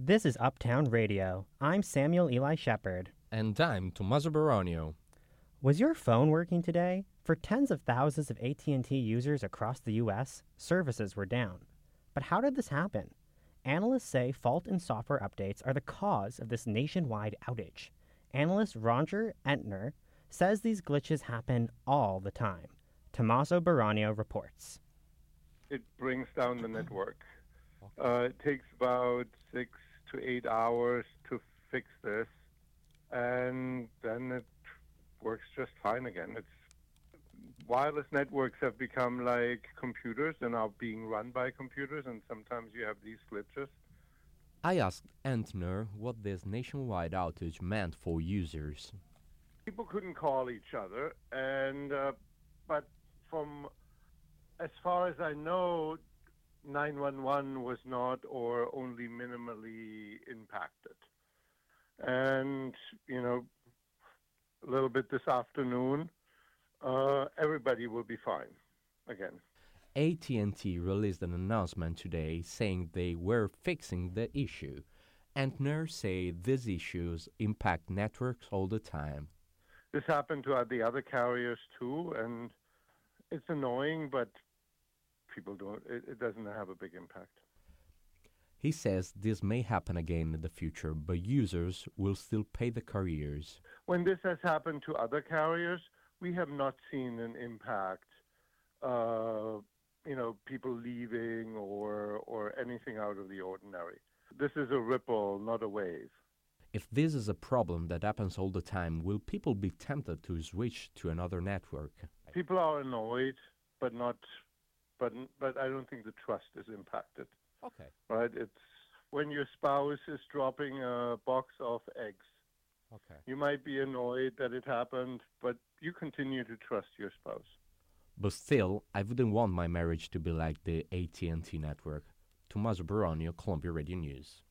This is Uptown Radio. I'm Samuel Eli Shepard. And I'm Tommaso Barano. Was your phone working today? For tens of thousands of AT&T users across the U.S., services were down. But how did this happen? Analysts say fault in software updates are the cause of this nationwide outage. Analyst Roger Entner says these glitches happen all the time. Tommaso Barano reports. It brings down the network. It takes about 6 to 8 hours to fix this, and then it works just fine again. Wireless networks have become like computers and are being run by computers, and sometimes you have these glitches. I asked Entner what this nationwide outage meant for users. People couldn't call each other, and but from as far as I know, 911 was not or only minimally impacted. And, you know, a little bit this afternoon, everybody will be fine again. AT&T released an announcement today saying they were fixing the issue. Entner say these issues impact networks all the time. This happened to the other carriers too, and it's annoying, but people don't. It doesn't have a big impact. He says this may happen again in the future, but users will still pay the carriers. When this has happened to other carriers, we have not seen an impact. People leaving or anything out of the ordinary. This is a ripple, not a wave. If this is a problem that happens all the time, will people be tempted to switch to another network? People are annoyed, but not. But I don't think the trust is impacted. Okay. Right? It's when your spouse is dropping a box of eggs. Okay. You might be annoyed that it happened, but you continue to trust your spouse. But still, I wouldn't want my marriage to be like the AT&T network. Tommaso Barano, Columbia Radio News.